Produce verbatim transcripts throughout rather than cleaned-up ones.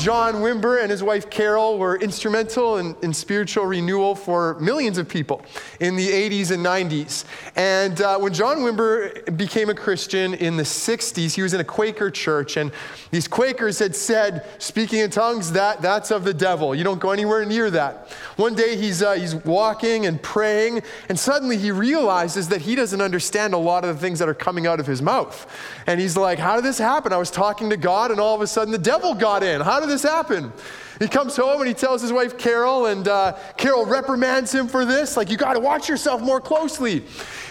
John Wimber and his wife Carol were instrumental in, in spiritual renewal for millions of people in the eighties and nineties. And uh, when John Wimber became a Christian in the sixties, he was in a Quaker church, and these Quakers had said, speaking in tongues, that that's of the devil. You don't go anywhere near that. One day he's uh, he's walking and praying, and suddenly he realizes that he doesn't understand a lot of the things that are coming out of his mouth. And he's like, how did this happen? I was talking to God, and all of a sudden the devil got in. How did this happen? He comes home and he tells his wife Carol, and uh, Carol reprimands him for this. Like, you got to watch yourself more closely.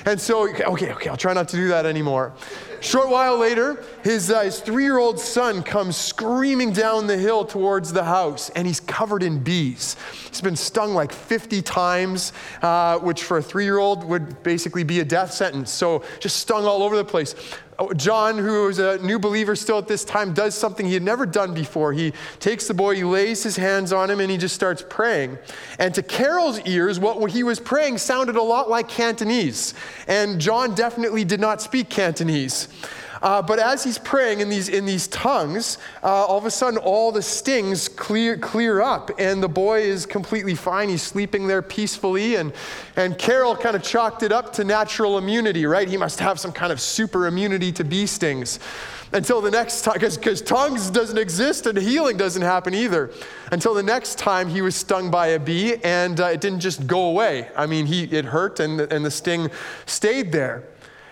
And so, okay, okay, I'll try not to do that anymore. Short while later, his, uh, his three-year-old son comes screaming down the hill towards the house, and he's covered in bees. He's been stung like fifty times, uh, which for a three-year-old would basically be a death sentence. So just stung all over the place. John, who is a new believer still at this time, does something he had never done before. He takes the boy, he lays his hands on him, and he just starts praying. And to Carol's ears, what he was praying sounded a lot like Cantonese. And John definitely did not speak Cantonese. Uh, but as he's praying in these in these tongues, uh, all of a sudden all the stings clear clear up, and the boy is completely fine. He's sleeping there peacefully, and and Carol kind of chalked it up to natural immunity, right? He must have some kind of super immunity to bee stings. Until the next time, because tongues doesn't exist and healing doesn't happen either. Until the next time he was stung by a bee, and uh, it didn't just go away. I mean, he it hurt, and the, and the sting stayed there.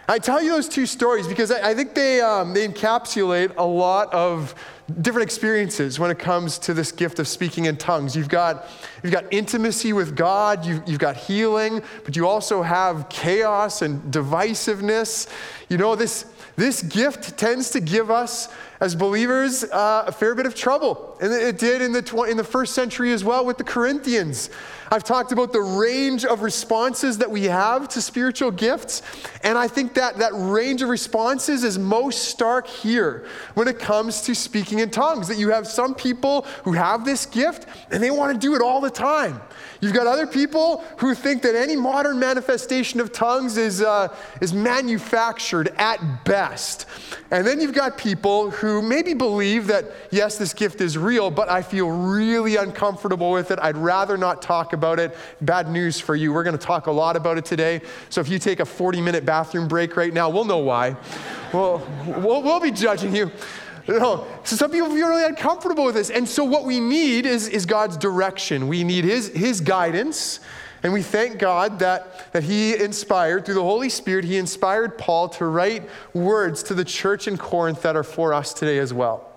I tell you those two stories because I think they um, they encapsulate a lot of different experiences when it comes to this gift of speaking in tongues. You've got you've got intimacy with God, you've, you've got healing, but you also have chaos and divisiveness. You know, this this gift tends to give us, as believers, uh, a fair bit of trouble. And it did in the tw- in the first century as well with the Corinthians. I've talked about the range of responses that we have to spiritual gifts, and I think that that range of responses is most stark here when it comes to speaking in tongues, that you have some people who have this gift, and they want to do it all the time. You've got other people who think that any modern manifestation of tongues is, uh, is manufactured at best. And then you've got people who who maybe believe that, yes, this gift is real, but I feel really uncomfortable with it. I'd rather not talk about it. Bad news for you. We're going to talk a lot about it today. So if you take a forty-minute bathroom break right now, we'll know why. we'll, we'll, we'll be judging you. No. So some people feel really uncomfortable with this. And so what we need is, is God's direction. We need his, his guidance. And we thank God that, that he inspired, through the Holy Spirit, he inspired Paul to write words to the church in Corinth that are for us today as well.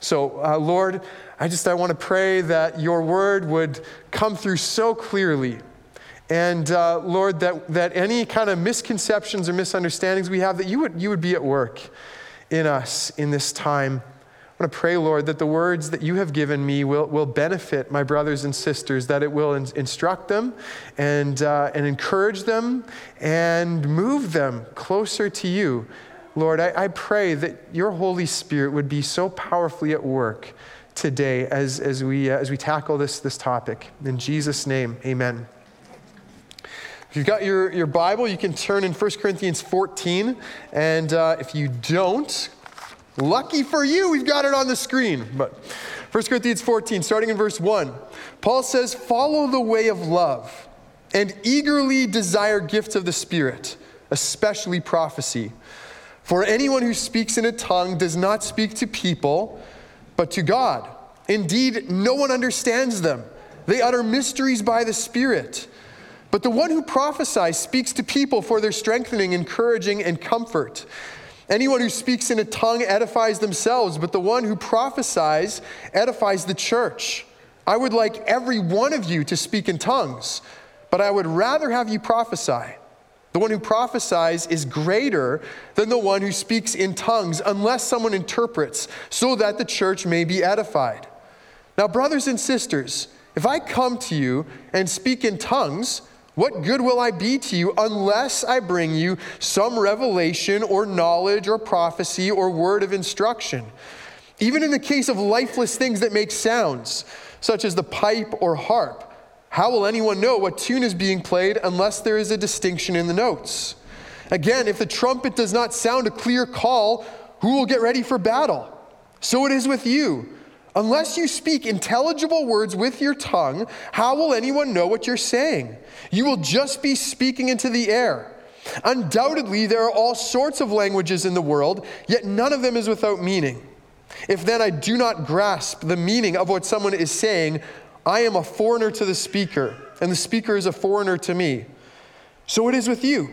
So, uh, Lord, I just, I want to pray that your word would come through so clearly. And, uh, Lord, that, that any kind of misconceptions or misunderstandings we have, that you would, you would be at work in us in this time. I want to pray, Lord, that the words that you have given me will, will benefit my brothers and sisters, that it will in, instruct them and, uh, and encourage them and move them closer to you. Lord, I, I pray that your Holy Spirit would be so powerfully at work today as, as, we, uh, as we tackle this, this topic. In Jesus' name, amen. If you've got your, your Bible, you can turn in First Corinthians fourteen, and uh, if you don't, lucky for you, we've got it on the screen. But First Corinthians fourteen, starting in verse one, Paul says, "Follow the way of love and eagerly desire gifts of the Spirit, especially prophecy. For anyone who speaks in a tongue does not speak to people, but to God. Indeed, no one understands them. They utter mysteries by the Spirit. But the one who prophesies speaks to people for their strengthening, encouraging, and comfort. Anyone who speaks in a tongue edifies themselves, but the one who prophesies edifies the church. I would like every one of you to speak in tongues, but I would rather have you prophesy. The one who prophesies is greater than the one who speaks in tongues, unless someone interprets, so that the church may be edified. Now, brothers and sisters, if I come to you and speak in tongues, what good will I be to you unless I bring you some revelation or knowledge or prophecy or word of instruction? Even in the case of lifeless things that make sounds, such as the pipe or harp, how will anyone know what tune is being played unless there is a distinction in the notes? Again, if the trumpet does not sound a clear call, who will get ready for battle? So it is with you. Unless you speak intelligible words with your tongue, how will anyone know what you're saying? You will just be speaking into the air. Undoubtedly, there are all sorts of languages in the world, yet none of them is without meaning. If then I do not grasp the meaning of what someone is saying, I am a foreigner to the speaker, and the speaker is a foreigner to me. So it is with you.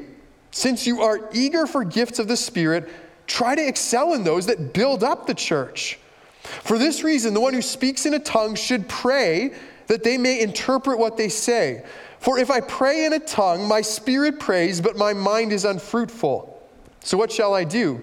Since you are eager for gifts of the Spirit, try to excel in those that build up the church. For this reason, the one who speaks in a tongue should pray that they may interpret what they say. For if I pray in a tongue, my spirit prays, but my mind is unfruitful. So what shall I do?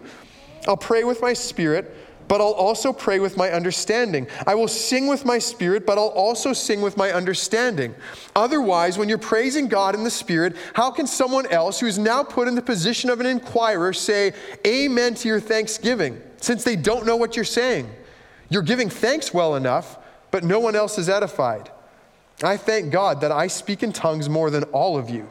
I'll pray with my spirit, but I'll also pray with my understanding. I will sing with my spirit, but I'll also sing with my understanding. Otherwise, when you're praising God in the spirit, how can someone else who is now put in the position of an inquirer say amen to your thanksgiving, since they don't know what you're saying? You're giving thanks well enough, but no one else is edified. I thank God that I speak in tongues more than all of you.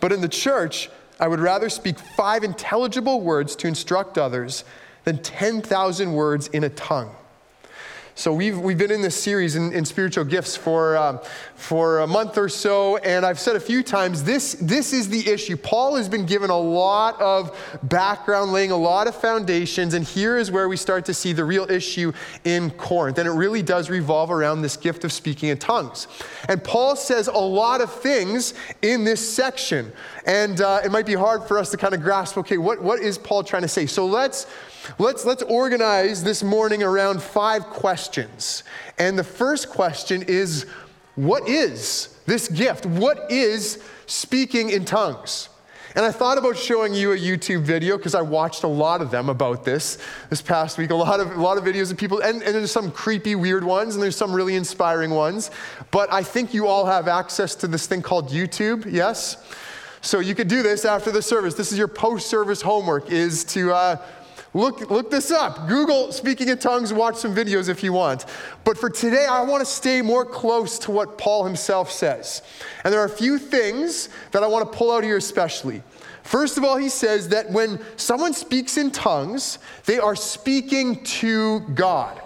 But in the church, I would rather speak five intelligible words to instruct others than ten thousand words in a tongue. So we've we've been in this series in, in spiritual gifts for um, for a month or so, and I've said a few times this this is the issue. Paul has been given a lot of background, laying a lot of foundations, and here is where we start to see the real issue in Corinth, and it really does revolve around this gift of speaking in tongues. And Paul says a lot of things in this section, and uh, it might be hard for us to kind of grasp. Okay, what what is Paul trying to say? So let's. Let's let's organize this morning around five questions. And the first question is, what is this gift? What is speaking in tongues? And I thought about showing you a YouTube video because I watched a lot of them about this this past week. A lot of a lot of videos of people, and, and there's some creepy, weird ones, and there's some really inspiring ones. But I think you all have access to this thing called YouTube, yes? So you could do this after the service. This is your post-service homework, is to... Uh, Look look this up. Google speaking in tongues, watch some videos if you want. But for today, I want to stay more close to what Paul himself says. And there are a few things that I want to pull out here especially. First of all, he says that when someone speaks in tongues, they are speaking to God.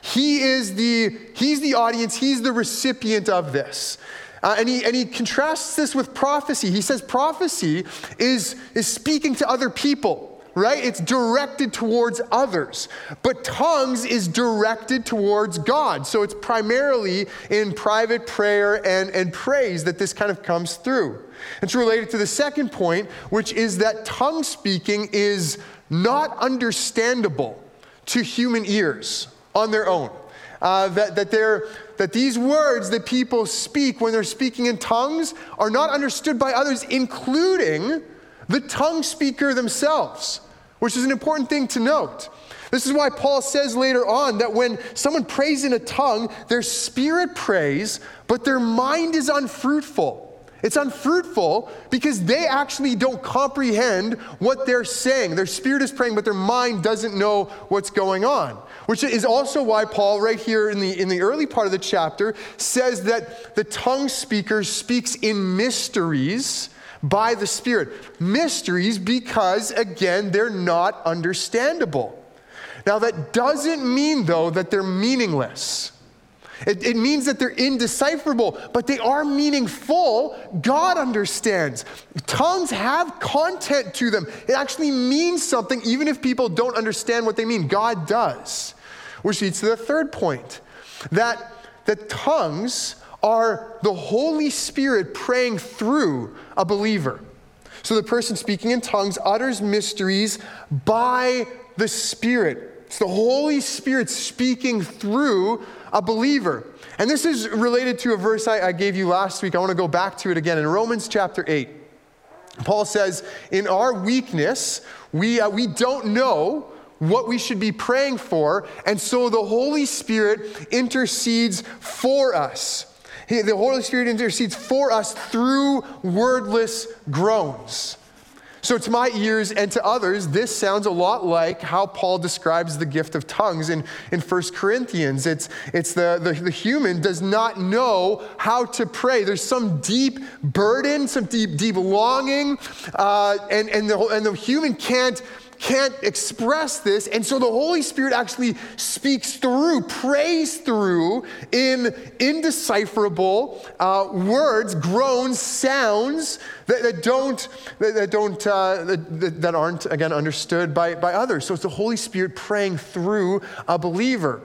He is the, he's the audience, he's the recipient of this. Uh, and, he, and he contrasts this with prophecy. He says prophecy is, is speaking to other people. Right? It's directed towards others. But tongues is directed towards God. So it's primarily in private prayer and, and praise that this kind of comes through. It's related to the second point, which is that tongue speaking is not understandable to human ears on their own. Uh, that, that, they're, that these words that people speak when they're speaking in tongues are not understood by others, including the tongue speaker themselves. Which is an important thing to note. This is why Paul says later on that when someone prays in a tongue, their spirit prays, but their mind is unfruitful. It's unfruitful because they actually don't comprehend what they're saying. Their spirit is praying, but their mind doesn't know what's going on. Which is also why Paul, right here in the in the early part of the chapter, says that the tongue speaker speaks in mysteries by the Spirit. Mysteries because, again, they're not understandable. Now, that doesn't mean, though, that they're meaningless. It, it means that they're indecipherable, but they are meaningful. God understands. Tongues have content to them. It actually means something, even if people don't understand what they mean. God does. Which leads to the third point, that the tongues are the Holy Spirit praying through a believer. So the person speaking in tongues utters mysteries by the Spirit. It's the Holy Spirit speaking through a believer. And this is related to a verse I, I gave you last week. I want to go back to it again. In Romans chapter eight, Paul says, in our weakness, we uh, we don't know what we should be praying for, and so the Holy Spirit intercedes for us. He, the Holy Spirit intercedes for us through wordless groans. So to my ears and to others, this sounds a lot like how Paul describes the gift of tongues in, in First Corinthians. It's, it's the, the, the human does not know how to pray. There's some deep burden, some deep, deep longing, uh, and, and, the, and the human can't can't express this. And so the Holy Spirit actually speaks through, prays through in indecipherable uh, words, groans, sounds that, that don't, that, that, don't uh, that, that aren't, again, understood by, by others. So it's the Holy Spirit praying through a believer.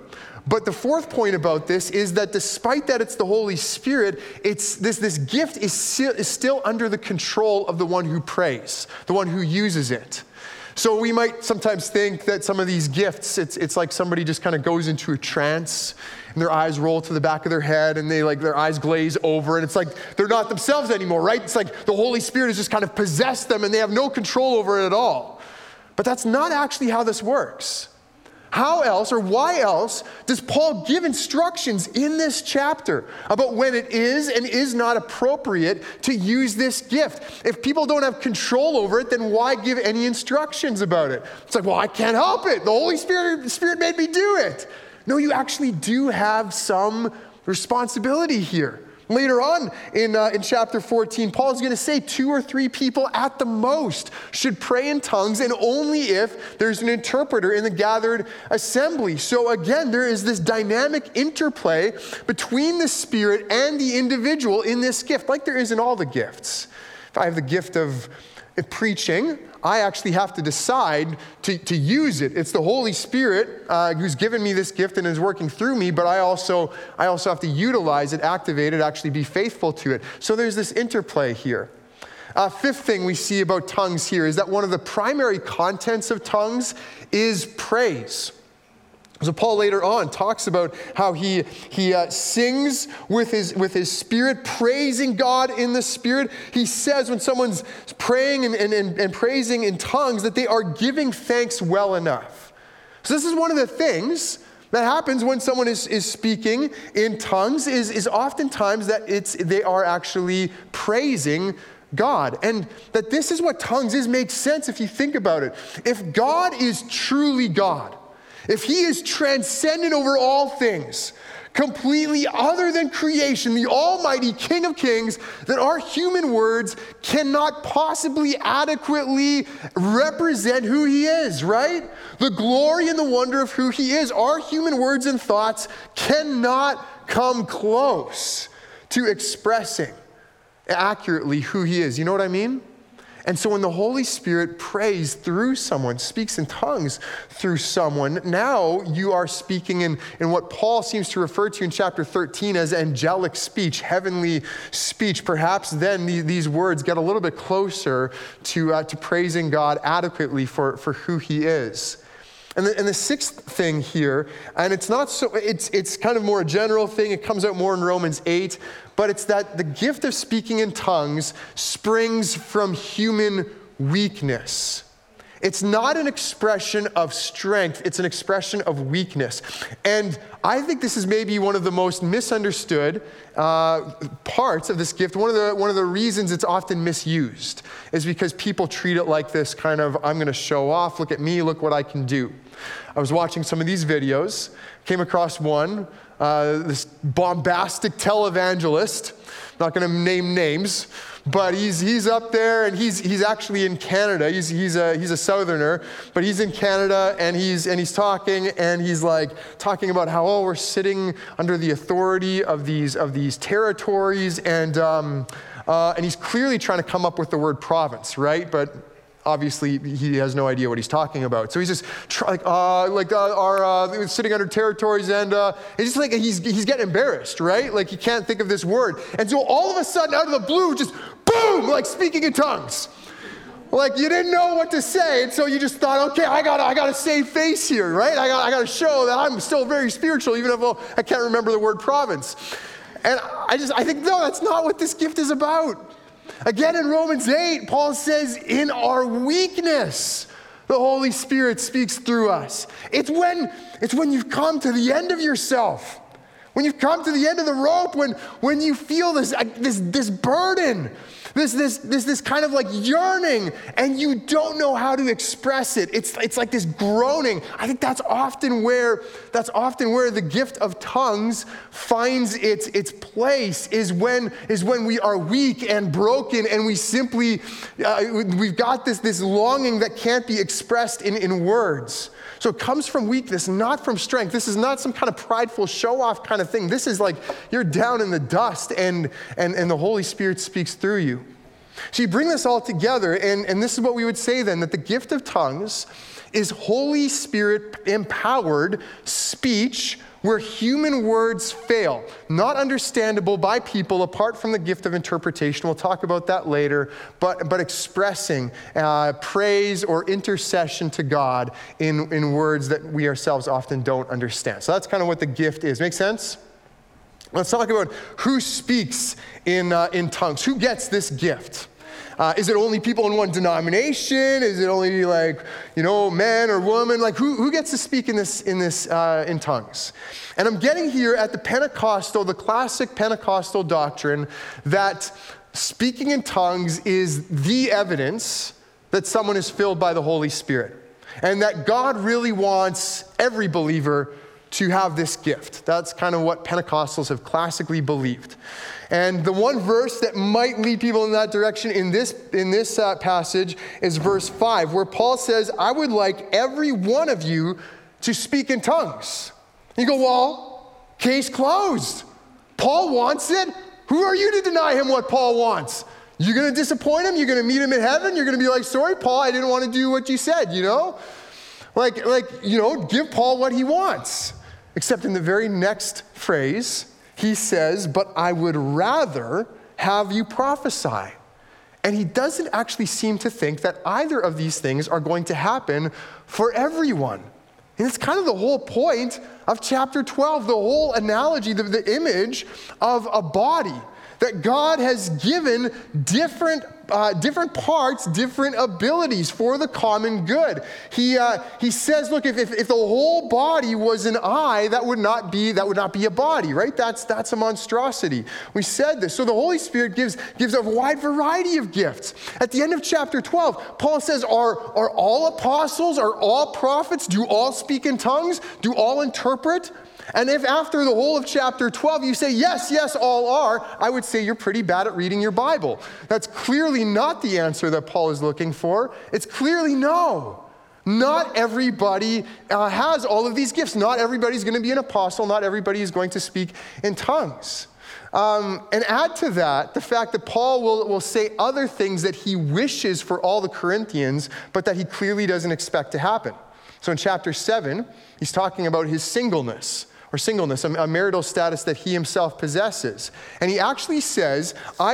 But the fourth point about this is that despite that it's the Holy Spirit, it's this, this gift is, si- is still under the control of the one who prays, the one who uses it. So we might sometimes think that some of these gifts, it's it's like somebody just kind of goes into a trance and their eyes roll to the back of their head and they like their eyes glaze over and it's like they're not themselves anymore, right? It's like the Holy Spirit has just kind of possessed them and they have no control over it at all. But that's not actually how this works. How else or why else does Paul give instructions in this chapter about when it is and is not appropriate to use this gift? If people don't have control over it, then why give any instructions about it? It's like, well, I can't help it. The Holy Spirit, Spirit made me do it. No, you actually do have some responsibility here. Later on in uh, in chapter fourteen, Paul's going to say two or three people at the most should pray in tongues, and only if there's an interpreter in the gathered assembly. So again, there is this dynamic interplay between the Spirit and the individual in this gift, like there is in all the gifts. If I have the gift of preaching, I actually have to decide to, to use it. It's the Holy Spirit uh, who's given me this gift and is working through me, but I also I also have to utilize it, activate it, actually be faithful to it. So there's this interplay here. Uh, fifth thing we see about tongues here is that one of the primary contents of tongues is praise. So Paul later on talks about how he he uh, sings with his with his spirit, praising God in the Spirit. He says when someone's praying and, and, and, and praising in tongues that they are giving thanks well enough. So this is one of the things that happens when someone is, is speaking in tongues is, is oftentimes that it's they are actually praising God. And that this is what tongues is makes sense if you think about it. If God is truly God, if he is transcendent over all things, completely other than creation, the almighty King of Kings, then our human words cannot possibly adequately represent who he is, right? The glory and the wonder of who he is. Our human words and thoughts cannot come close to expressing accurately who he is. You know what I mean? And so when the Holy Spirit prays through someone, speaks in tongues through someone, now you are speaking in, in what Paul seems to refer to in chapter thirteen as angelic speech, heavenly speech. Perhaps then the, these words get a little bit closer to, uh, to praising God adequately for, for who he is. And the, and the sixth thing here, and it's not so, it's it's kind of more a general thing. It comes out more in Romans eight, but it's that the gift of speaking in tongues springs from human weakness. It's not an expression of strength. It's an expression of weakness. And I think this is maybe one of the most misunderstood uh, parts of this gift. One of the one of the reasons it's often misused is because people treat it like this kind of, I'm going to show off. Look at me. Look what I can do. I was watching some of these videos, came across one, uh, this bombastic televangelist. Not going to name names, but he's he's up there, and he's he's actually in Canada. He's he's a he's a Southerner, but he's in Canada, and he's and he's talking, and he's like talking about how oh we're sitting under the authority of these of these territories, and um, uh, and he's clearly trying to come up with the word province, right? But obviously, he has no idea what he's talking about. So he's just try, like, uh, like uh, our uh, sitting under territories, and uh, it's just like he's he's getting embarrassed, right? Like he can't think of this word, and so all of a sudden, out of the blue, just boom, like speaking in tongues, like you didn't know what to say, and so you just thought, okay, I got I got to save face here, right? I got I got to show that I'm still very spiritual, even if well, I can't remember the word province. And I just I think no, that's not what this gift is about. Again, in Romans eight, Paul says, in our weakness, the Holy Spirit speaks through us. It's when, it's when you've come to the end of yourself, when you've come to the end of the rope, when, when you feel this, uh, this, this burden, This, this, this, this kind of like yearning, and you don't know how to express it. It's, it's like this groaning. I think that's often where that's often where the gift of tongues finds its its place, is when is when we are weak and broken, and we simply uh, we've got this this longing that can't be expressed in, in words. So it comes from weakness, not from strength. This is not some kind of prideful show-off kind of thing. This is like you're down in the dust and and, and the Holy Spirit speaks through you. So you bring this all together, and, and this is what we would say then, that the gift of tongues is Holy Spirit-empowered speech where human words fail, not understandable by people apart from the gift of interpretation. We'll talk about that later, but but expressing uh, praise or intercession to God in, in words that we ourselves often don't understand. So that's kind of what the gift is. Make sense? Let's talk about who speaks in uh, in tongues. Who gets this gift? Uh, is it only people in one denomination? Is it only like, you know, man or woman? Like who who gets to speak in this in this uh, in tongues? And I'm getting here at the Pentecostal, the classic Pentecostal doctrine that speaking in tongues is the evidence that someone is filled by the Holy Spirit, and that God really wants every believer to have this gift. That's kind of what Pentecostals have classically believed. And the one verse that might lead people in that direction in this in this uh, passage is verse five, where Paul says, I would like every one of you to speak in tongues. You go, well, case closed. Paul wants it. Who are you to deny him what Paul wants? You're going to disappoint him? You're going to meet him in heaven? You're going to be like, sorry, Paul, I didn't want to do what you said, you know? Like, like you know, give Paul what he wants. Except in the very next phrase, he says, but I would rather have you prophesy. And he doesn't actually seem to think that either of these things are going to happen for everyone. And it's kind of the whole point of chapter twelve, the whole analogy, the, the image of a body that God has given different Uh, different parts, different abilities for the common good. He uh, he says, look, if, if if the whole body was an eye, that would not be that would not be a body, right? That's that's a monstrosity. We said this. So the Holy Spirit gives gives a wide variety of gifts. At the end of chapter twelve, Paul says, are are all apostles? Are all prophets? Do all speak in tongues? Do all interpret? And if after the whole of chapter twelve you say, yes, yes, all are, I would say you're pretty bad at reading your Bible. That's clearly not the answer that Paul is looking for. It's clearly no. Not everybody uh, has all of these gifts. Not everybody's going to be an apostle. Not everybody is going to speak in tongues. Um, and add to that the fact that Paul will, will say other things that he wishes for all the Corinthians, but that he clearly doesn't expect to happen. So in chapter seven, he's talking about his singleness. or singleness, a marital status that he himself possesses. And he actually says,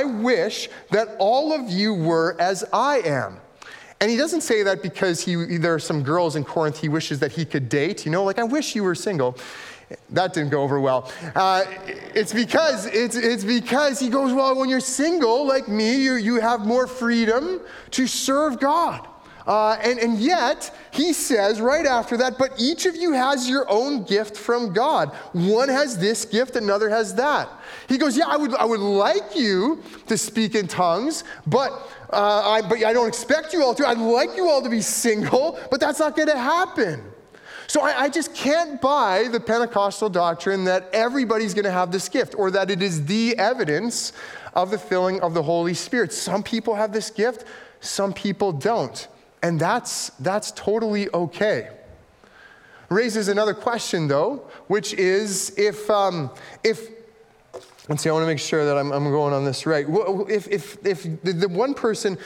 I wish that all of you were as I am. And he doesn't say that because he, there are some girls in Corinth he wishes that he could date. You know, like, I wish you were single. That didn't go over well. Uh, it's because it's it's because he goes, well, when you're single, like me, you, you have more freedom to serve God. Uh, and, and yet, he says right after that, but each of you has your own gift from God. One has this gift, another has that. He goes, yeah, I would I would like you to speak in tongues, but uh, I, but I don't expect you all to. I'd like you all to be single, but that's not going to happen. So I, I just can't buy the Pentecostal doctrine that everybody's going to have this gift, or that it is the evidence of the filling of the Holy Spirit. Some people have this gift, some people don't. And that's that's totally okay. Raises another question though, which is if um, if let's see, I want to make sure that I'm, I'm going on this right. If if if the one person,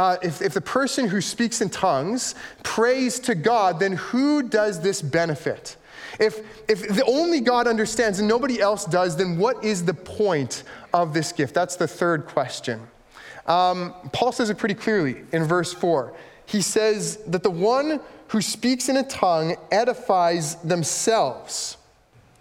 uh, if if the person who speaks in tongues prays to God, then who does this benefit? If if the only God understands and nobody else does, then what is the point of this gift? That's the third question. Um, Paul says it pretty clearly in verse four. He says that the one who speaks in a tongue edifies themselves.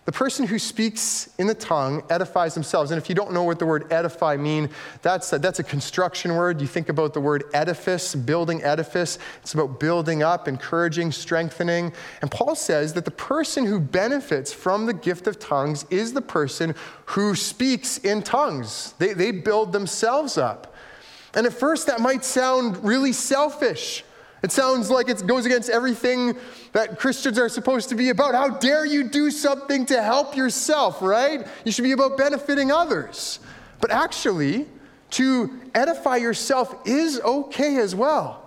The person who speaks in the tongue edifies themselves. And if you don't know what the word edify mean, that's a, that's a construction word. You think about the word edifice, building edifice. It's about building up, encouraging, strengthening. And Paul says that the person who benefits from the gift of tongues is the person who speaks in tongues. They, they build themselves up. And at first that might sound really selfish. It sounds like it goes against everything that Christians are supposed to be about. How dare you do something to help yourself, right? You should be about benefiting others. But actually, to edify yourself is okay as well.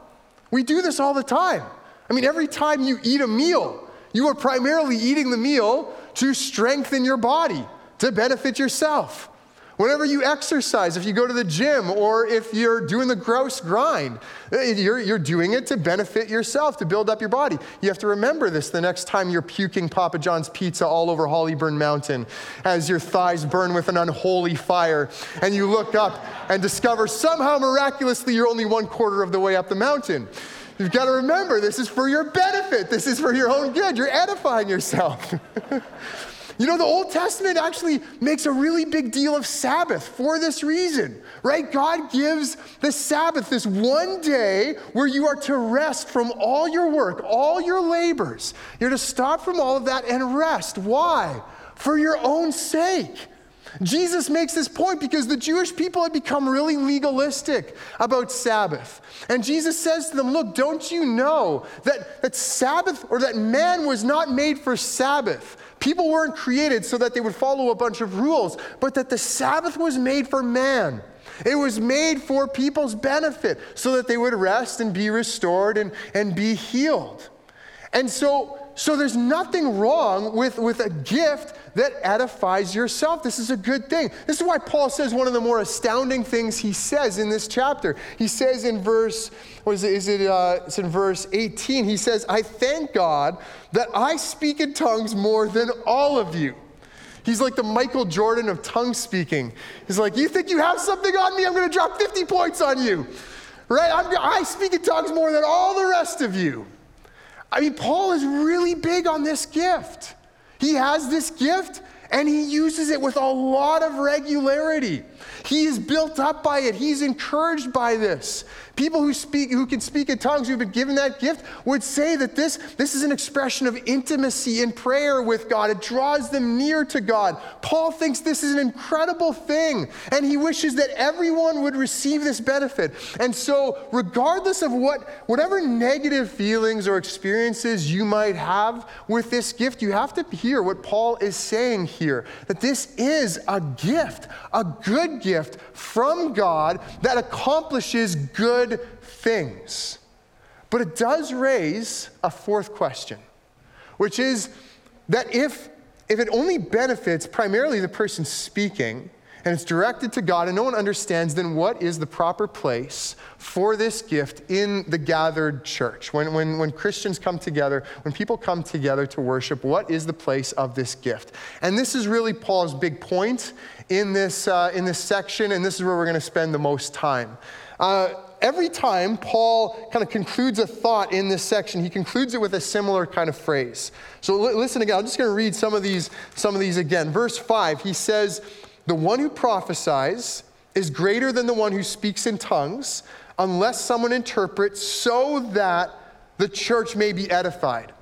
We do this all the time. I mean, every time you eat a meal, you are primarily eating the meal to strengthen your body, to benefit yourself. Whenever you exercise, if you go to the gym or if you're doing the gross grind, you're, you're doing it to benefit yourself, to build up your body. You have to remember this the next time you're puking Papa John's pizza all over Hollyburn Mountain as your thighs burn with an unholy fire and you look up and discover somehow miraculously you're only one quarter of the way up the mountain. You've got to remember this is for your benefit. This is for your own good. You're edifying yourself. You know, the Old Testament actually makes a really big deal of Sabbath for this reason, right? God gives the Sabbath, this one day where you are to rest from all your work, all your labors. You're to stop from all of that and rest. Why? For your own sake. Jesus makes this point because the Jewish people had become really legalistic about Sabbath. And Jesus says to them, look, don't you know that, that Sabbath or that man was not made for Sabbath? People weren't created so that they would follow a bunch of rules, but that the Sabbath was made for man. It was made for people's benefit so that they would rest and be restored and, and be healed. And so So there's nothing wrong with, with a gift that edifies yourself. This is a good thing. This is why Paul says one of the more astounding things he says in this chapter. He says in verse, what is it? Is it uh, it's in verse eighteen. He says, I thank God that I speak in tongues more than all of you. He's like the Michael Jordan of tongue speaking. He's like, you think you have something on me? I'm going to drop fifty points on you. Right? I'm, I speak in tongues more than all the rest of you. I mean, Paul is really big on this gift. He has this gift, and he uses it with a lot of regularity. He is built up by it. He's encouraged by this. People who speak, who can speak in tongues, who've been given that gift, would say that this, this is an expression of intimacy in prayer with God. It draws them near to God. Paul thinks this is an incredible thing, and he wishes that everyone would receive this benefit. And so, regardless of what, whatever negative feelings or experiences you might have with this gift, you have to hear what Paul is saying here, that this is a gift, a good gift. gift from God that accomplishes good things. But it does raise a fourth question, which is that if, if it only benefits primarily the person speaking and it's directed to God and no one understands, then what is the proper place for this gift in the gathered church? When, when, when Christians come together, when people come together to worship, what is the place of this gift? And this is really Paul's big point in this, uh, in this section, and this is where we're going to spend the most time. Uh, every time Paul kind of concludes a thought in this section, he concludes it with a similar kind of phrase. So l- listen again, I'm just going to read some of these, some of these again. Verse five, he says, the one who prophesies is greater than the one who speaks in tongues, unless someone interprets so that the church may be edified.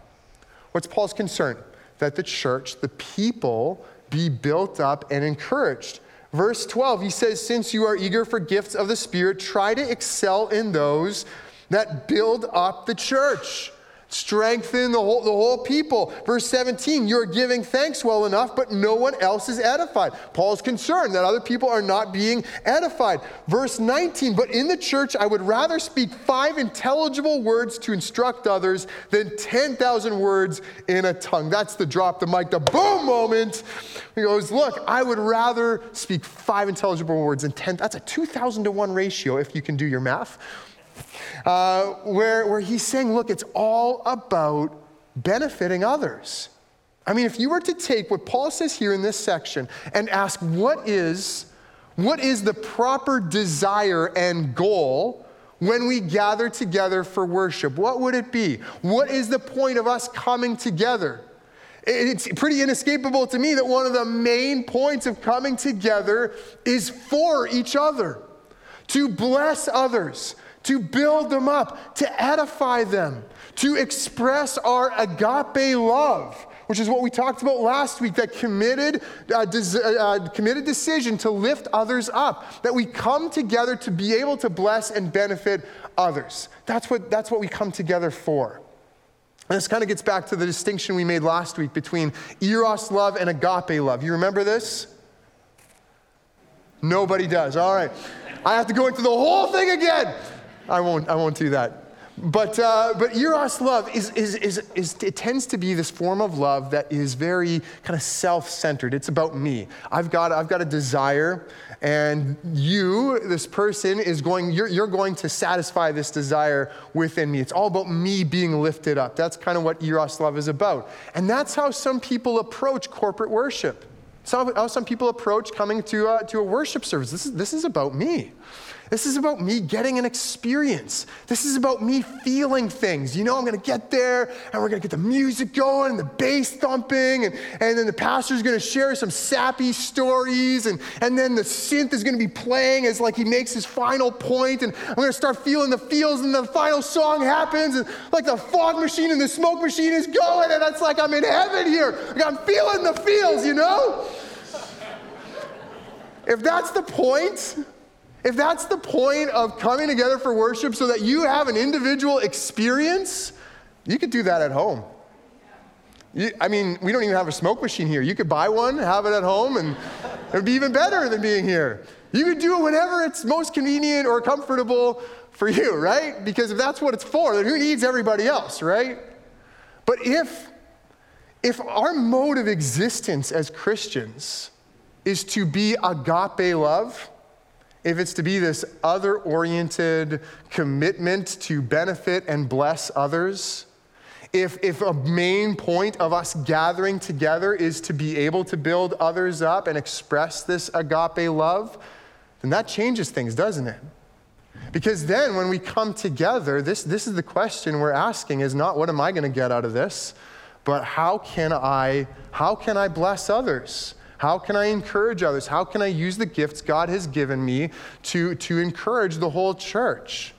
What's Paul's concern? That the church, the people, be built up and encouraged. Verse twelve, he says, since you are eager for gifts of the Spirit, try to excel in those that build up the church. Strengthen the whole, the whole people. Verse seventeen, you're giving thanks well enough, but no one else is edified. Paul's concerned that other people are not being edified. Verse nineteen, but in the church I would rather speak five intelligible words to instruct others than ten thousand words in a tongue. That's the drop the mic, the boom moment. He goes, look, I would rather speak five intelligible words than ten. That's a two thousand to one ratio if you can do your math. Uh, where, where he's saying, look, it's all about benefiting others. I mean, if you were to take what Paul says here in this section and ask what is, what is the proper desire and goal when we gather together for worship, what would it be? What is the point of us coming together? It's pretty inescapable to me that one of the main points of coming together is for each other, to bless others, to build them up, to edify them, to express our agape love, which is what we talked about last week, that committed, uh, des- uh, committed decision to lift others up, that we come together to be able to bless and benefit others. That's what, that's what we come together for. And this kind of gets back to the distinction we made last week between Eros love and agape love. You remember this? Nobody does. All right. I have to go into the whole thing again. I won't I won't do that. But uh, but Eros love is, is is is it tends to be this form of love that is very kind of self-centered. It's about me. I've got I've got a desire, and you, this person, is going. You're you're going to satisfy this desire within me. It's all about me being lifted up. That's kind of what Eros love is about, and that's how some people approach corporate worship. Some how some people approach coming to a, to a worship service. This is this is about me. This is about me getting an experience. This is about me feeling things. You know, I'm going to get there, and we're going to get the music going, and the bass thumping, and, and then the pastor's going to share some sappy stories, and, and then the synth is going to be playing as like he makes his final point, and I'm going to start feeling the feels, and the final song happens, and like the fog machine and the smoke machine is going, and it's like I'm in heaven here. Like I'm feeling the feels, you know? If that's the point... If that's the point of coming together for worship so that you have an individual experience, you could do that at home. You, I mean, we don't even have a smoke machine here. You could buy one, have it at home, and it would be even better than being here. You could do it whenever it's most convenient or comfortable for you, right? Because if that's what it's for, then who needs everybody else, right? But if, if our mode of existence as Christians is to be agape love, if it's to be this other-oriented commitment to benefit and bless others, if, if a main point of us gathering together is to be able to build others up and express this agape love, then that changes things, doesn't it? Because then when we come together, this, this is the question we're asking, is not what am I going to get out of this, but how can I, how can I bless others? How can I encourage others? How can I use the gifts God has given me to, to encourage the whole church?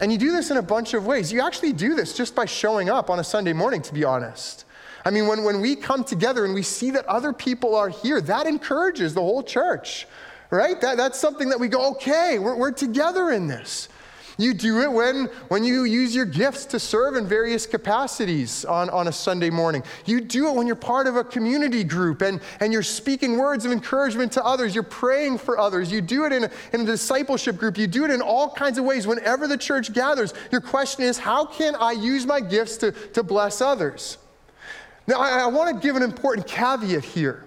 And you do this in a bunch of ways. You actually do this just by showing up on a Sunday morning, to be honest. I mean, when, when we come together and we see that other people are here, that encourages the whole church, right? That, that's something that we go, okay, we're, we're together in this. You do it when, when you use your gifts to serve in various capacities on, on a Sunday morning. You do it when you're part of a community group and, and you're speaking words of encouragement to others. You're praying for others. You do it in a, in a discipleship group. You do it in all kinds of ways. Whenever the church gathers, your question is, how can I use my gifts to, to bless others? Now, I, I want to give an important caveat here.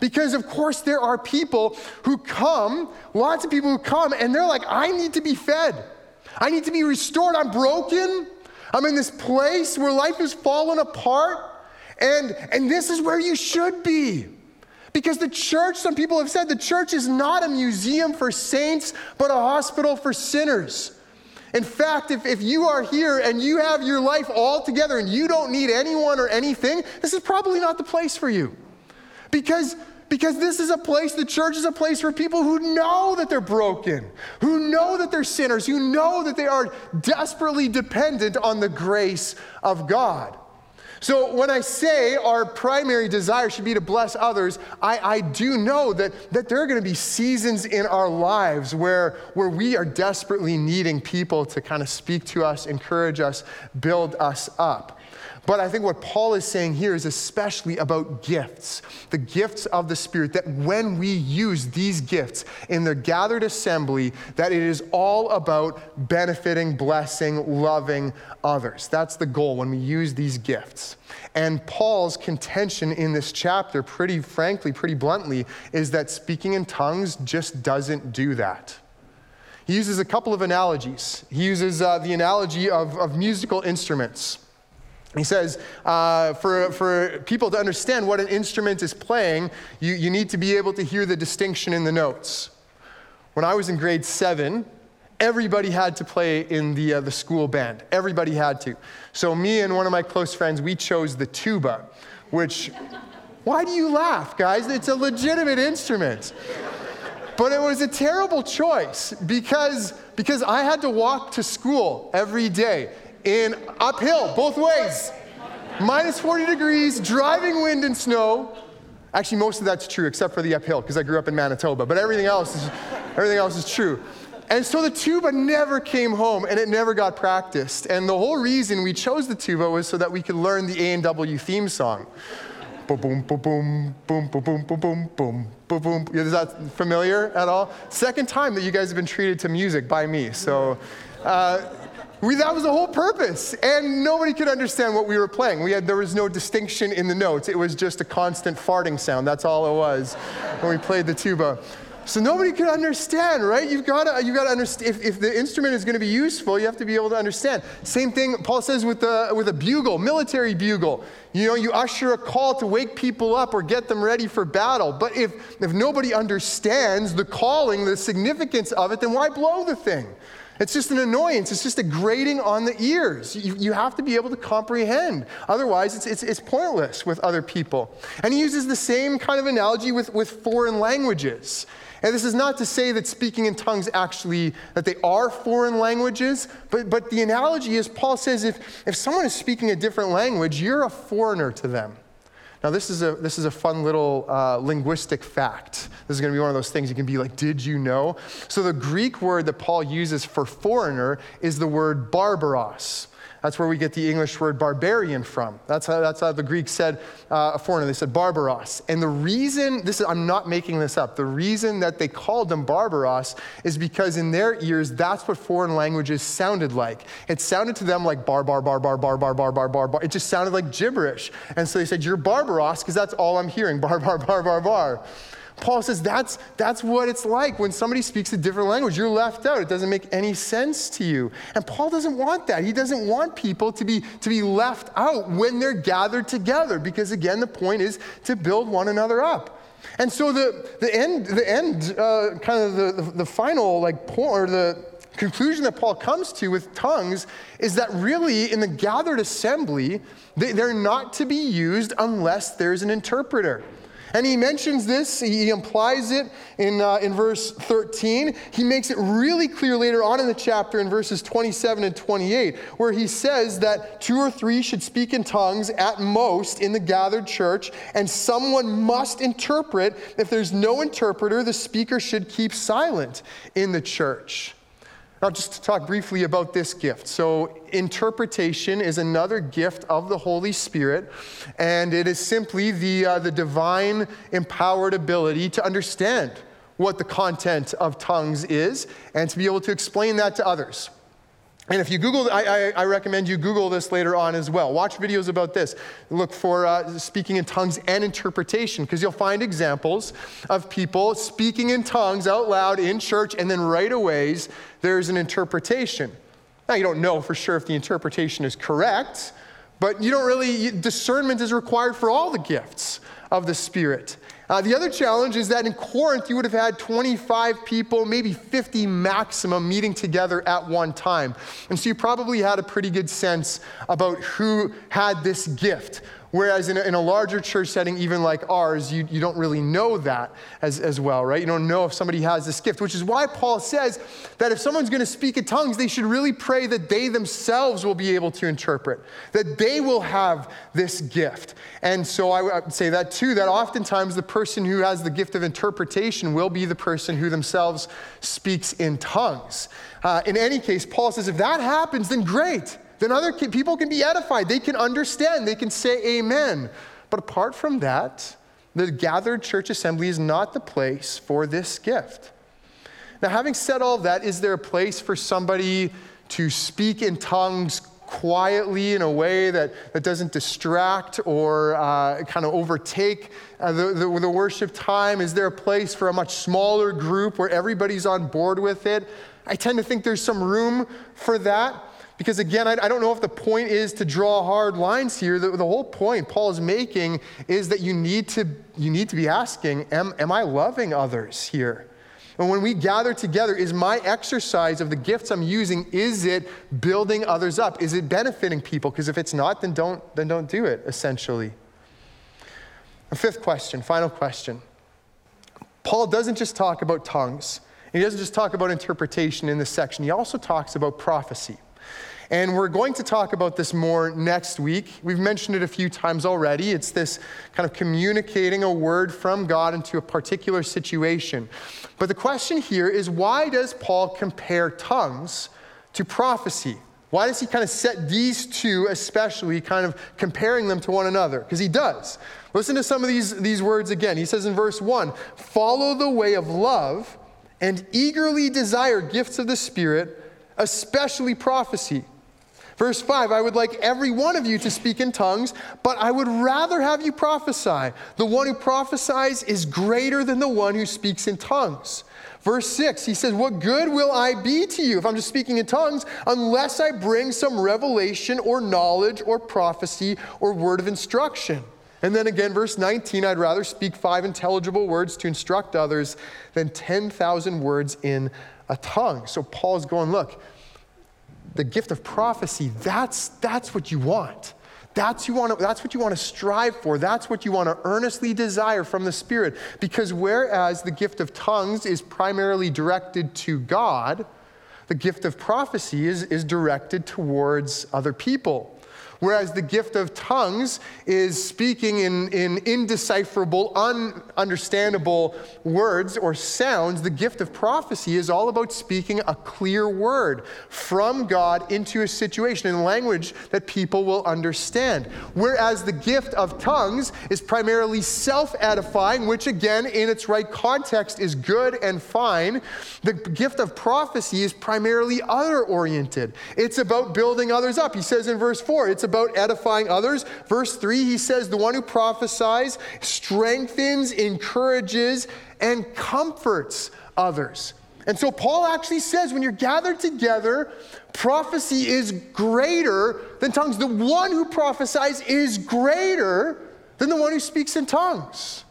Because, of course, there are people who come, lots of people who come, and they're like, I need to be fed. I need to be restored. I'm broken. I'm in this place where life is falling apart. And, and this is where you should be. Because the church, some people have said, the church is not a museum for saints, but a hospital for sinners. In fact, if, if you are here and you have your life all together and you don't need anyone or anything, this is probably not the place for you. Because Because this is a place, the church is a place for people who know that they're broken, who know that they're sinners, who know that they are desperately dependent on the grace of God. So when I say our primary desire should be to bless others, I, I do know that, that there are going to be seasons in our lives where, where we are desperately needing people to kind of speak to us, encourage us, build us up. But I think what Paul is saying here is especially about gifts, the gifts of the Spirit, that when we use these gifts in the gathered assembly, that it is all about benefiting, blessing, loving others. That's the goal when we use these gifts. And Paul's contention in this chapter, pretty frankly, pretty bluntly, is that speaking in tongues just doesn't do that. He uses a couple of analogies. He uses uh, the analogy of, of musical instruments. He says, uh, for for people to understand what an instrument is playing, you, you need to be able to hear the distinction in the notes. When I was in grade seven, everybody had to play in the uh, the school band. Everybody had to. So me and one of my close friends, we chose the tuba, which, why do you laugh, guys? It's a legitimate instrument. But it was a terrible choice because because I had to walk to school every day in uphill, both ways. Minus forty degrees, driving wind and snow. Actually, most of that's true, except for the uphill, because I grew up in Manitoba. But everything else is, everything else is true. And so the tuba never came home, and it never got practiced. And the whole reason we chose the tuba was so that we could learn the A and W theme song. Boom, boom, boom, boom, boom, boom, boom, boom, boom, boom, boom. Is that familiar at all? Second time that you guys have been treated to music by me. So uh, we, that was the whole purpose. And nobody could understand what we were playing. We had There was no distinction in the notes. It was just a constant farting sound. That's all it was when we played the tuba. So nobody could understand, right? You've got to, you've got to understand. If, if the instrument is going to be useful, you have to be able to understand. Same thing Paul says with the with a bugle, military bugle. You know, you usher a call to wake people up or get them ready for battle. But if, if nobody understands the calling, the significance of it, then why blow the thing? It's just an annoyance. It's just a grating on the ears. You, you have to be able to comprehend. Otherwise, it's, it's, it's pointless with other people. And he uses the same kind of analogy with, with foreign languages. And this is not to say that speaking in tongues actually, that they are foreign languages, but, but the analogy is Paul says if, if someone is speaking a different language, you're a foreigner to them. Now this is a this is a fun little uh, linguistic fact. This is going to be one of those things you can be like, did you know? So the Greek word that Paul uses for foreigner is the word barbaros. That's where we get the English word barbarian from. That's how, that's how the Greeks said uh, a foreigner. They said barbaros. And the reason, this is, I'm not making this up, the reason that they called them barbaros is because in their ears, that's what foreign languages sounded like. It sounded to them like bar, bar, bar, bar, bar, bar, bar, bar, bar, bar. It just sounded like gibberish. And so they said, you're barbaros, because that's all I'm hearing, bar, bar, bar, bar, bar. Paul says that's that's what it's like when somebody speaks a different language. You're left out. It doesn't make any sense to you. And Paul doesn't want that. He doesn't want people to be, to be left out when they're gathered together because, again, the point is to build one another up. And so the, the end, the end uh, kind of the, the, the final, like, or the conclusion that Paul comes to with tongues is that really in the gathered assembly, they, they're not to be used unless there's an interpreter. And he mentions this, he implies it in uh, in verse thirteen. He makes it really clear later on in the chapter in verses twenty-seven and twenty-eight, where he says that two or three should speak in tongues at most in the gathered church, and someone must interpret. If there's no interpreter, the speaker should keep silent in the church. Now, just to talk briefly about this gift. So interpretation is another gift of the Holy Spirit, and it is simply the uh, the divine empowered ability to understand what the content of tongues is and to be able to explain that to others. And if you Google, I, I, I recommend you Google this later on as well. Watch videos about this. Look for uh, speaking in tongues and interpretation, because you'll find examples of people speaking in tongues out loud in church, and then right away there's an interpretation. Now, you don't know for sure if the interpretation is correct, but you don't really, you, discernment is required for all the gifts of the Spirit. Uh, the other challenge is that in Corinth, you would have had twenty-five people, maybe fifty maximum, meeting together at one time. And so you probably had a pretty good sense about who had this gift. Whereas in a, in a larger church setting, even like ours, you, you don't really know that as, as well, right? You don't know if somebody has this gift, which is why Paul says that if someone's going to speak in tongues, they should really pray that they themselves will be able to interpret, that they will have this gift. And so I would say that too, that oftentimes the person person who has the gift of interpretation will be the person who themselves speaks in tongues. Uh, in any case, Paul says, if that happens, then great. Then other ki- people can be edified. They can understand. They can say amen. But apart from that, the gathered church assembly is not the place for this gift. Now, having said all that, is there a place for somebody to speak in tongues quietly in a way that, that doesn't distract or uh, kind of overtake uh, the, the, the worship time? Is there a place for a much smaller group where everybody's on board with it? I tend to think there's some room for that because, again, I, I don't know if the point is to draw hard lines here. The, the whole point Paul is making is that you need to you need to be asking, am, am I loving others here? And when we gather together, is my exercise of the gifts I'm using, is it building others up? Is it benefiting people? Because if it's not, then don't, then don't do it, essentially. A fifth question, final question. Paul doesn't just talk about tongues He doesn't just talk about interpretation in this section. He also talks about prophecy. And we're going to talk about this more next week. We've mentioned it a few times already. It's this kind of communicating a word from God into a particular situation. But the question here is, why does Paul compare tongues to prophecy? Why does he kind of set these two, especially, kind of comparing them to one another? Because he does. Listen to some of these, these words again. He says in verse one, follow the way of love and eagerly desire gifts of the Spirit, especially prophecy. Verse five, I would like every one of you to speak in tongues, but I would rather have you prophesy. The one who prophesies is greater than the one who speaks in tongues. Verse six, he says, what good will I be to you if I'm just speaking in tongues unless I bring some revelation or knowledge or prophecy or word of instruction? And then again, verse nineteen, I'd rather speak five intelligible words to instruct others than ten thousand words in a tongue. So Paul's going, look, the gift of prophecy, that's that's what you want. That's you want to, that's what you want to strive for. That's what you want to earnestly desire from the Spirit. Because whereas the gift of tongues is primarily directed to God, the gift of prophecy is, is directed towards other people. Whereas the gift of tongues is speaking in, in indecipherable, ununderstandable words or sounds, the gift of prophecy is all about speaking a clear word from God into a situation in language that people will understand. Whereas the gift of tongues is primarily self-edifying, which again, in its right context, is good and fine. The gift of prophecy is primarily other-oriented. It's about building others up. He says in verse four, it's about about edifying others. Verse three, he says, the one who prophesies strengthens, encourages, and comforts others. And so Paul actually says, when you're gathered together, prophecy is greater than tongues. The one who prophesies is greater than the one who speaks in tongues.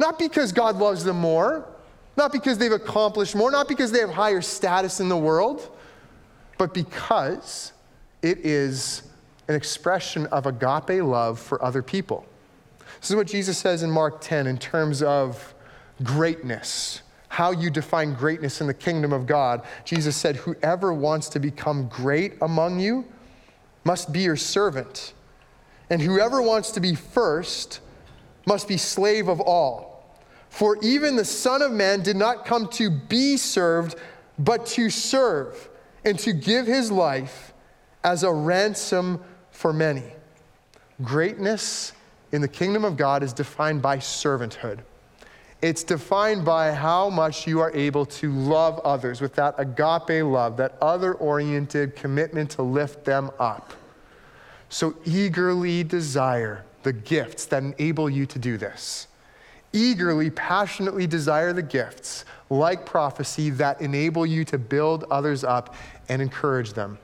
Not because God loves them more, not because they've accomplished more, not because they have higher status in the world, but because it is an expression of agape love for other people. This is what Jesus says in Mark ten in terms of greatness, how you define greatness in the kingdom of God. Jesus said, whoever wants to become great among you must be your servant, and whoever wants to be first must be slave of all. For even the Son of Man did not come to be served, but to serve and to give his life as a ransom for many. Greatness in the kingdom of God is defined by servanthood. It's defined by how much you are able to love others with that agape love, that other-oriented commitment to lift them up. So eagerly desire the gifts that enable you to do this. Eagerly, passionately desire the gifts, like prophecy, that enable you to build others up and encourage them.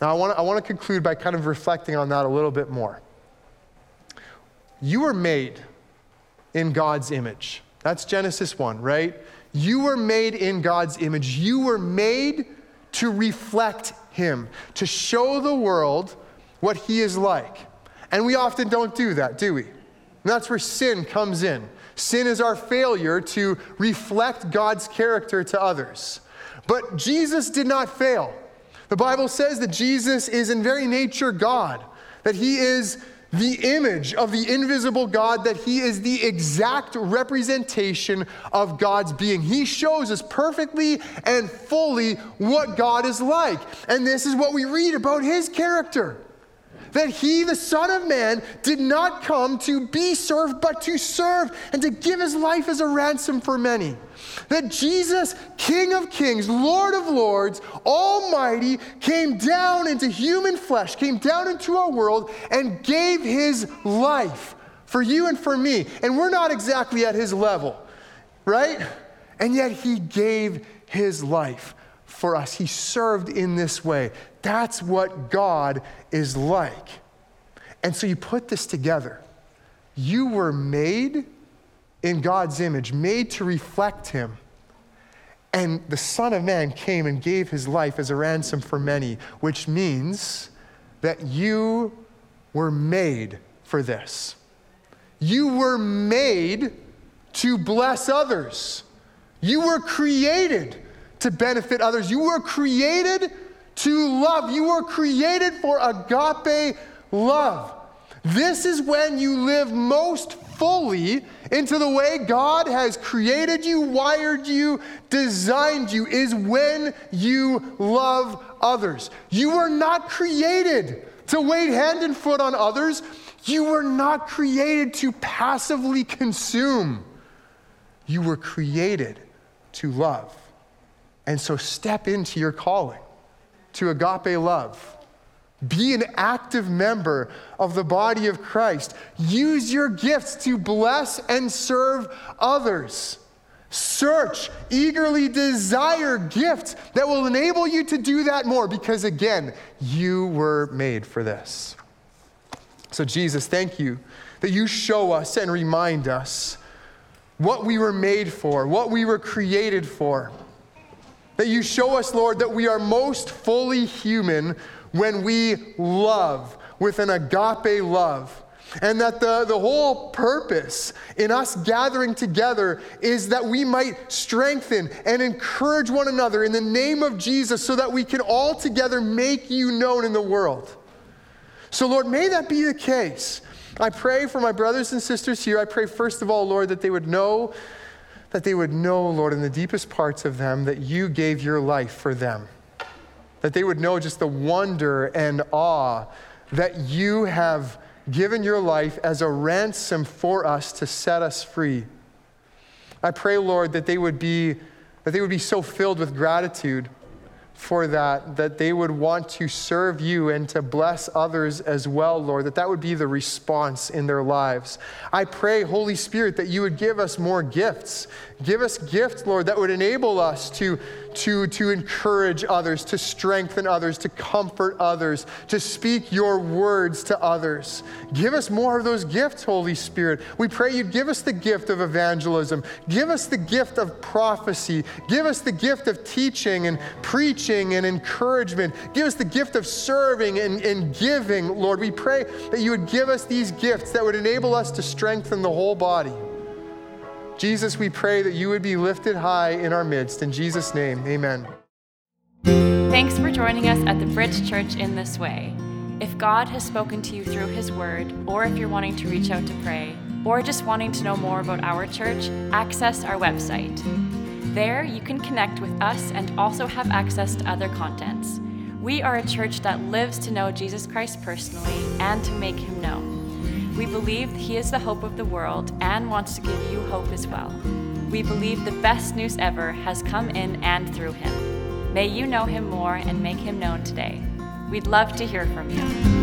Now, I want to I want to conclude by kind of reflecting on that a little bit more. You were made in God's image. That's Genesis one, right? You were made in God's image. You were made to reflect him, to show the world what he is like. And we often don't do that, do we? And that's where sin comes in. Sin is our failure to reflect God's character to others. But Jesus did not fail. The Bible says that Jesus is in very nature God, that he is the image of the invisible God, that he is the exact representation of God's being. He shows us perfectly and fully what God is like. And this is what we read about his character, that he, the Son of Man, did not come to be served, but to serve and to give his life as a ransom for many. That Jesus, King of Kings, Lord of Lords, Almighty, came down into human flesh, came down into our world, and gave his life for you and for me. And we're not exactly at his level, right? And yet he gave his life for us. He served in this way. That's what God is like. And so you put this together. You were made in God's image, made to reflect him. And the Son of Man came and gave his life as a ransom for many, which means that you were made for this. You were made to bless others, You were created to benefit others. You were created to love. You were created for agape love. This is when you live most fully into the way God has created you, wired you, designed you, is when you love others. You were not created to wait hand and foot on others. You were not created to passively consume. You were created to love. And so step into your calling to agape love. Be an active member of the body of Christ. Use your gifts to bless and serve others. Search, eagerly desire gifts that will enable you to do that more because, again, you were made for this. So, Jesus, thank you that you show us and remind us what we were made for, what we were created for. That you show us, Lord, that we are most fully human when we love with an agape love. And that the, the whole purpose in us gathering together is that we might strengthen and encourage one another in the name of Jesus so that we can all together make you known in the world. So, Lord, may that be the case. I pray for my brothers and sisters here. I pray, first of all, Lord, that they would know, that they would know, Lord, in the deepest parts of them, that you gave your life for them. That they would know just the wonder and awe that you have given your life as a ransom for us to set us free. I pray, Lord, that they would be, that they would be so filled with gratitude for that, that they would want to serve you and to bless others as well, Lord, that that would be the response in their lives. I pray, Holy Spirit, that you would give us more gifts. Give us gifts, Lord, that would enable us to, to, to encourage others, to strengthen others, to comfort others, to speak your words to others. Give us more of those gifts, Holy Spirit. We pray you'd give us the gift of evangelism. Give us the gift of prophecy. Give us the gift of teaching and preaching and encouragement. Give us the gift of serving and, and giving, Lord. We pray that you would give us these gifts that would enable us to strengthen the whole body. Jesus, we pray that you would be lifted high in our midst. In Jesus' name, amen. Thanks for joining us at the Bridge Church in this way. If God has spoken to you through his word, or if you're wanting to reach out to pray, or just wanting to know more about our church, access our website. There, you can connect with us and also have access to other contents. We are a church that lives to know Jesus Christ personally and to make him known. We believe that he is the hope of the world and wants to give you hope as well. We believe the best news ever has come in and through him. May you know him more and make him known today. We'd love to hear from you.